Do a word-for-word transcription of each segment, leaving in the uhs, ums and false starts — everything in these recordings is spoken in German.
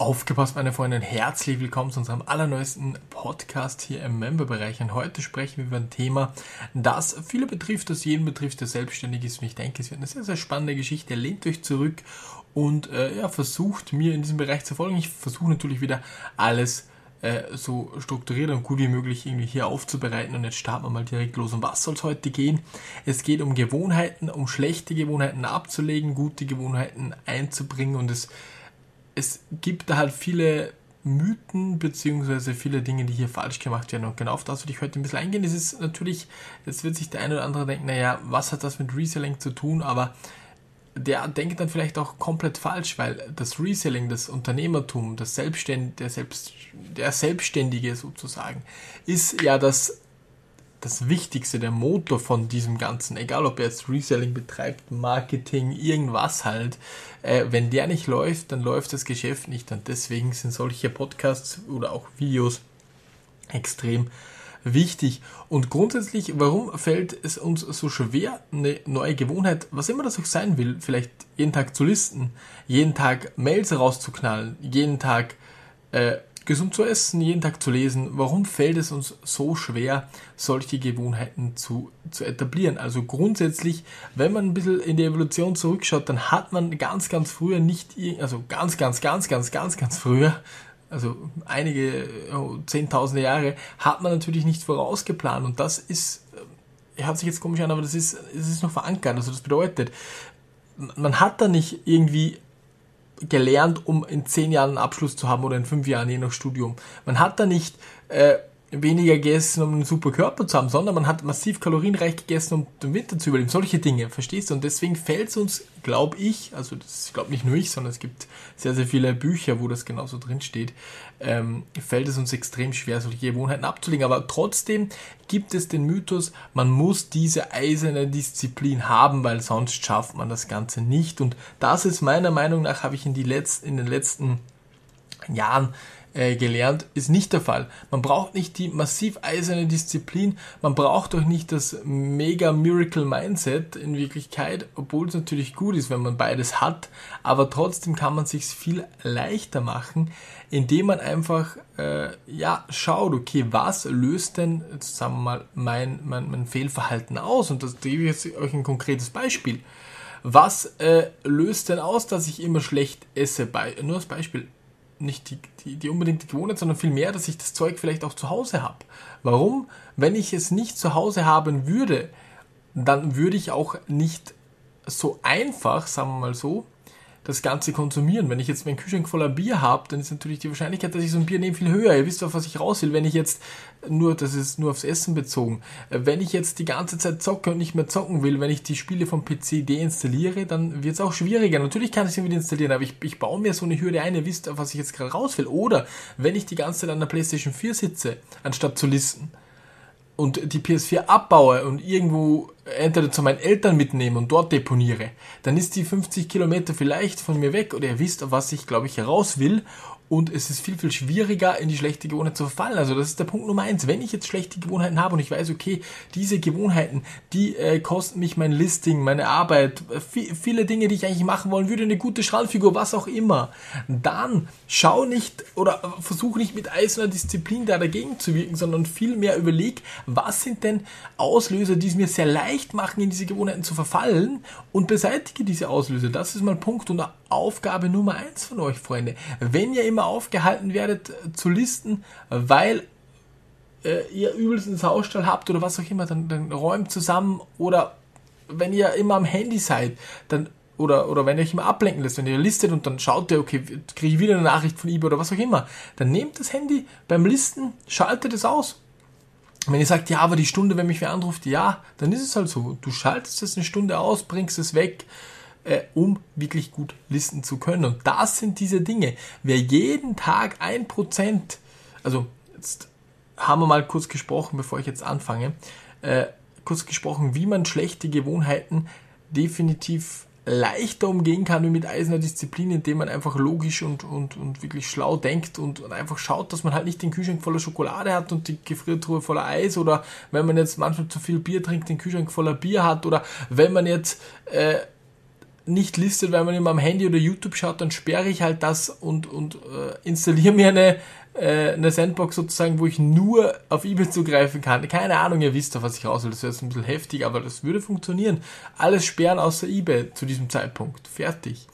Aufgepasst, meine Freunde, herzlich willkommen zu unserem allerneuesten Podcast hier im Member-Bereich. Und heute sprechen wir über ein Thema, das viele betrifft, das jeden betrifft, der selbstständig ist. Und ich denke, es wird eine sehr, sehr spannende Geschichte. Lehnt euch zurück und äh, ja, versucht, mir in diesem Bereich zu folgen. Ich versuche natürlich wieder alles äh, so strukturiert und gut wie möglich irgendwie hier aufzubereiten. Und jetzt starten wir mal direkt los. Um was soll es heute gehen? Es geht um Gewohnheiten, um schlechte Gewohnheiten abzulegen, gute Gewohnheiten einzubringen und es Es gibt da halt viele Mythen bzw. viele Dinge, die hier falsch gemacht werden. Und genau auf das würde ich heute ein bisschen eingehen. Das ist natürlich, jetzt wird sich der eine oder andere denken, naja, was hat das mit Reselling zu tun? Aber der denkt dann vielleicht auch komplett falsch, weil das Reselling, das Unternehmertum, das Selbstständ- der, Selbst- der Selbstständige sozusagen, ist ja das, das Wichtigste, der Motor von diesem Ganzen. Egal, ob er jetzt Reselling betreibt, Marketing, irgendwas halt. Äh, wenn der nicht läuft, dann läuft das Geschäft nicht. Und deswegen sind solche Podcasts oder auch Videos extrem wichtig. Und grundsätzlich, warum fällt es uns so schwer, eine neue Gewohnheit, was immer das auch sein will, vielleicht jeden Tag zu listen, jeden Tag Mails rauszuknallen, jeden Tag äh, gesund zu essen, jeden Tag zu lesen. Warum fällt es uns so schwer, solche Gewohnheiten zu, zu etablieren? Also grundsätzlich, wenn man ein bisschen in die Evolution zurückschaut, dann hat man ganz, ganz früher nicht, also ganz, ganz, ganz, ganz, ganz, ganz früher, also einige oh, zehntausende Jahre, hat man natürlich nicht vorausgeplant. Und das ist, hört sich jetzt komisch an, aber das ist, es ist noch verankert. Also das bedeutet, man hat da nicht irgendwie gelernt, um in zehn Jahren einen Abschluss zu haben oder in fünf Jahren, je nach Studium. Man hat da nicht äh, weniger gegessen, um einen super Körper zu haben, sondern man hat massiv kalorienreich gegessen, um den Winter zu überleben. Solche Dinge, verstehst du? Und deswegen fällt es uns, glaube ich, also das glaube nicht nur ich, sondern es gibt sehr, sehr viele Bücher, wo das genauso drin steht, ähm, fällt es uns extrem schwer, solche Gewohnheiten abzulegen. Aber trotzdem gibt es den Mythos, man muss diese eiserne Disziplin haben, weil sonst schafft man das Ganze nicht. Und das ist meiner Meinung nach, habe ich in, die letzten, in den letzten Jahren gelernt, ist nicht der Fall. Man braucht nicht die massiv eiserne Disziplin, man braucht doch nicht das mega Miracle Mindset in Wirklichkeit, obwohl es natürlich gut ist, wenn man beides hat, aber trotzdem kann man sich's viel leichter machen, indem man einfach äh, ja schaut, okay, was löst denn, sagen wir mal, mein, mein, mein Fehlverhalten aus? Und das gebe ich jetzt euch ein konkretes Beispiel. Was äh, löst denn aus, dass ich immer schlecht esse? Bei, nur als Beispiel. Nicht die, die, die unbedingt die Gewohnheit, sondern vielmehr, dass ich das Zeug vielleicht auch zu Hause habe. Warum? Wenn ich es nicht zu Hause haben würde, dann würde ich auch nicht so einfach, sagen wir mal so, das Ganze konsumieren. Wenn ich jetzt meinen Kühlschrank voller Bier habe, dann ist natürlich die Wahrscheinlichkeit, dass ich so ein Bier nehme, viel höher. Ihr wisst doch, was ich raus will. Wenn ich jetzt, nur, das ist nur aufs Essen bezogen, wenn ich jetzt die ganze Zeit zocke und nicht mehr zocken will, wenn ich die Spiele vom P C deinstalliere, dann wird es auch schwieriger. Natürlich kann ich sie wieder installieren, aber ich, ich baue mir so eine Hürde ein. Ihr wisst doch, was ich jetzt gerade raus will. Oder wenn ich die ganze Zeit an der PlayStation vier sitze, anstatt zu listen, und die P S vier abbaue und irgendwo entweder zu meinen Eltern mitnehme und dort deponiere, dann ist die fünfzig Kilometer vielleicht von mir weg oder ihr wisst, was ich, glaube ich, heraus will und es ist viel, viel schwieriger, in die schlechte Gewohnheit zu verfallen. Also das ist der Punkt Nummer eins. Wenn ich jetzt schlechte Gewohnheiten habe und ich weiß, okay, diese Gewohnheiten, die äh, kosten mich mein Listing, meine Arbeit, viel, viele Dinge, die ich eigentlich machen wollen würde, eine gute Schranfigur, was auch immer, dann schau nicht oder versuch nicht mit eiserner Disziplin da dagegen zu wirken, sondern vielmehr überleg, was sind denn Auslöser, die es mir sehr leicht machen, in diese Gewohnheiten zu verfallen und beseitige diese Auslöser. Das ist mal Punkt und Aufgabe Nummer eins von euch, Freunde. Wenn ihr immer aufgehalten werdet zu listen, weil äh, ihr übelstens Hausstall habt oder was auch immer, dann, dann räumt zusammen oder wenn ihr immer am Handy seid, dann Oder, oder wenn ihr euch immer ablenken lässt, wenn ihr listet und dann schaut ihr, okay, kriege ich wieder eine Nachricht von eBay oder was auch immer, dann nehmt das Handy beim Listen, schaltet es aus. Wenn ihr sagt, ja, aber die Stunde, wenn mich wer anruft, ja, dann ist es halt so. Du schaltest es eine Stunde aus, bringst es weg, äh, um wirklich gut listen zu können. Und das sind diese Dinge. Wer jeden Tag ein Prozent, also jetzt haben wir mal kurz gesprochen, bevor ich jetzt anfange, äh, kurz gesprochen, wie man schlechte Gewohnheiten definitiv leichter umgehen kann wie mit eiserner Disziplin, indem man einfach logisch und, und, und wirklich schlau denkt und, und einfach schaut, dass man halt nicht den Kühlschrank voller Schokolade hat und die Gefriertruhe voller Eis oder wenn man jetzt manchmal zu viel Bier trinkt, den Kühlschrank voller Bier hat oder wenn man jetzt äh, nicht listet, weil man immer am Handy oder YouTube schaut, dann sperre ich halt das und, und äh, installiere mir eine, äh, eine Sandbox sozusagen, wo ich nur auf E-Mail zugreifen kann. Keine Ahnung, ihr wisst, auf was ich raus will. Das wäre jetzt ein bisschen heftig, aber das würde funktionieren. Alles sperren außer E-Mail zu diesem Zeitpunkt. Fertig.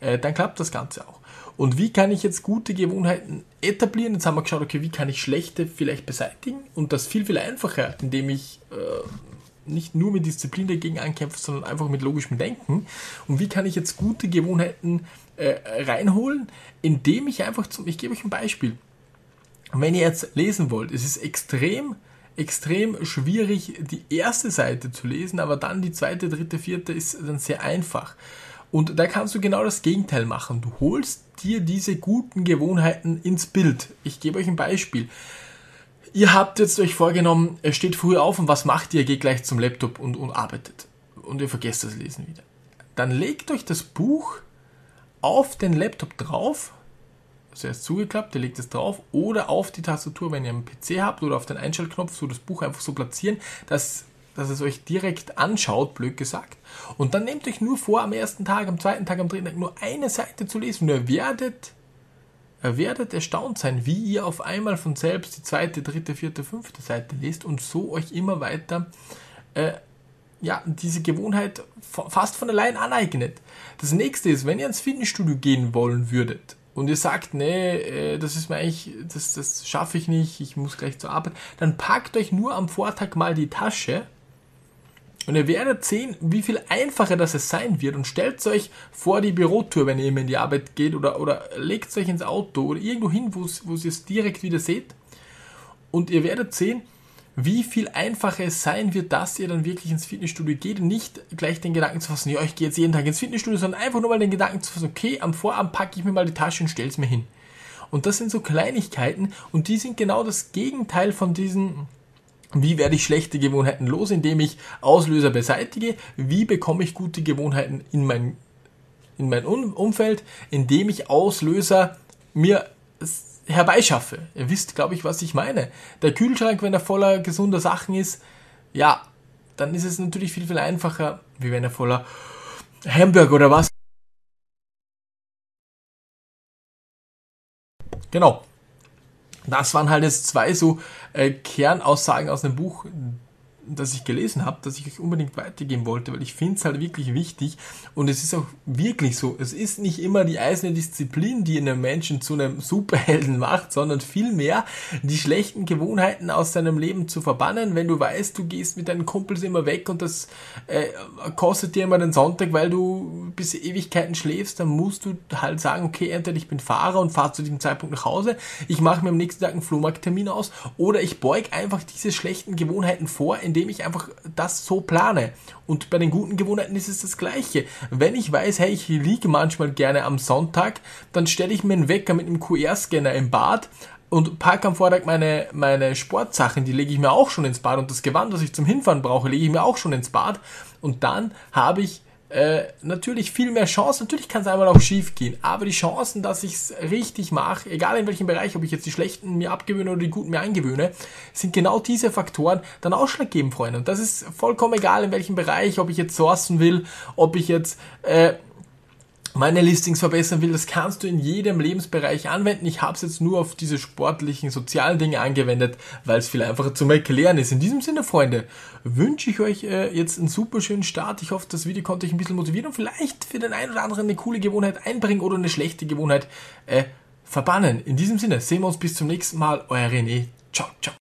Äh, dann klappt das Ganze auch. Und wie kann ich jetzt gute Gewohnheiten etablieren? Jetzt haben wir geschaut, okay, wie kann ich schlechte vielleicht beseitigen? Und das viel, viel einfacher, indem ich... Äh, nicht nur mit Disziplin dagegen ankämpft, sondern einfach mit logischem Denken. Und wie kann ich jetzt gute Gewohnheiten äh, reinholen, indem ich einfach zum, ich gebe euch ein Beispiel. Wenn ihr jetzt lesen wollt, es ist extrem, extrem schwierig, die erste Seite zu lesen, aber dann die zweite, dritte, vierte ist dann sehr einfach. Und da kannst du genau das Gegenteil machen. Du holst dir diese guten Gewohnheiten ins Bild. Ich gebe euch ein Beispiel. Ihr habt jetzt euch vorgenommen, ihr steht früh auf und was macht ihr? Ihr geht gleich zum Laptop und, und arbeitet. Und ihr vergesst das Lesen wieder. Dann legt euch das Buch auf den Laptop drauf, also erst zugeklappt, ihr legt es drauf, oder auf die Tastatur, wenn ihr einen P C habt, oder auf den Einschaltknopf, so das Buch einfach so platzieren, dass, dass es euch direkt anschaut, blöd gesagt. Und dann nehmt euch nur vor, am ersten Tag, am zweiten Tag, am dritten Tag nur eine Seite zu lesen. Und ihr werdet... Ihr werdet erstaunt sein, wie ihr auf einmal von selbst die zweite, dritte, vierte, fünfte Seite lest und so euch immer weiter äh, ja, diese Gewohnheit fast von allein aneignet. Das nächste ist, wenn ihr ins Fitnessstudio gehen wollen würdet und ihr sagt, nee, äh, das ist mir eigentlich, das, das schaffe ich nicht, ich muss gleich zur Arbeit, dann packt euch nur am Vortag mal die Tasche und ihr werdet sehen, wie viel einfacher das es sein wird und stellt euch vor die Bürotour, wenn ihr immer in die Arbeit geht oder, oder legt euch ins Auto oder irgendwo hin, wo, wo ihr es direkt wieder seht und ihr werdet sehen, wie viel einfacher es sein wird, dass ihr dann wirklich ins Fitnessstudio geht und nicht gleich den Gedanken zu fassen, ja, ich gehe jetzt jeden Tag ins Fitnessstudio, sondern einfach nur mal den Gedanken zu fassen, okay, am Vorabend packe ich mir mal die Tasche und stelle es mir hin. Und das sind so Kleinigkeiten und die sind genau das Gegenteil von diesen... Wie werde ich schlechte Gewohnheiten los, indem ich Auslöser beseitige? Wie bekomme ich gute Gewohnheiten in mein, in mein Umfeld, indem ich Auslöser mir herbeischaffe? Ihr wisst, glaube ich, was ich meine. Der Kühlschrank, wenn er voller gesunder Sachen ist, ja, dann ist es natürlich viel, viel einfacher, wie wenn er voller Hamburger oder was. Genau. Das waren halt jetzt zwei so äh, Kernaussagen aus einem Buch, das ich gelesen habe, das ich euch unbedingt weitergeben wollte, weil ich finde es halt wirklich wichtig und es ist auch wirklich so, es ist nicht immer die eiserne Disziplin, die einen Menschen zu einem Superhelden macht, sondern vielmehr die schlechten Gewohnheiten aus seinem Leben zu verbannen, wenn du weißt, du gehst mit deinen Kumpels immer weg und das äh, kostet dir immer den Sonntag, weil du bis Ewigkeiten schläfst, dann musst du halt sagen, okay, entweder ich bin Fahrer und fahre zu diesem Zeitpunkt nach Hause, ich mache mir am nächsten Tag einen Flohmarkttermin aus oder ich beuge einfach diese schlechten Gewohnheiten vor, in indem ich einfach das so plane. Und bei den guten Gewohnheiten ist es das Gleiche. Wenn ich weiß, hey, ich liege manchmal gerne am Sonntag, dann stelle ich mir einen Wecker mit einem Q R-Scanner im Bad und packe am Vortag meine, meine Sportsachen, die lege ich mir auch schon ins Bad und das Gewand, das ich zum Hinfahren brauche, lege ich mir auch schon ins Bad und dann habe ich äh, natürlich viel mehr Chancen. Natürlich kann es einmal auch schief gehen, aber die Chancen, dass ich es richtig mache, egal in welchem Bereich, ob ich jetzt die schlechten mir abgewöhne oder die guten mir eingewöhne, sind genau diese Faktoren dann ausschlaggebend, Freunde. Und das ist vollkommen egal, in welchem Bereich, ob ich jetzt sourcen will, ob ich jetzt äh, meine Listings verbessern will. Das kannst du in jedem Lebensbereich anwenden. Ich habe es jetzt nur auf diese sportlichen, sozialen Dinge angewendet, weil es viel einfacher zum Erklären ist. In diesem Sinne, Freunde, wünsche ich euch äh, jetzt einen super schönen Start. Ich hoffe, das Video konnte euch ein bisschen motivieren und vielleicht für den einen oder anderen eine coole Gewohnheit einbringen oder eine schlechte Gewohnheit äh, verbannen. In diesem Sinne, sehen wir uns bis zum nächsten Mal. Euer René. Ciao, ciao.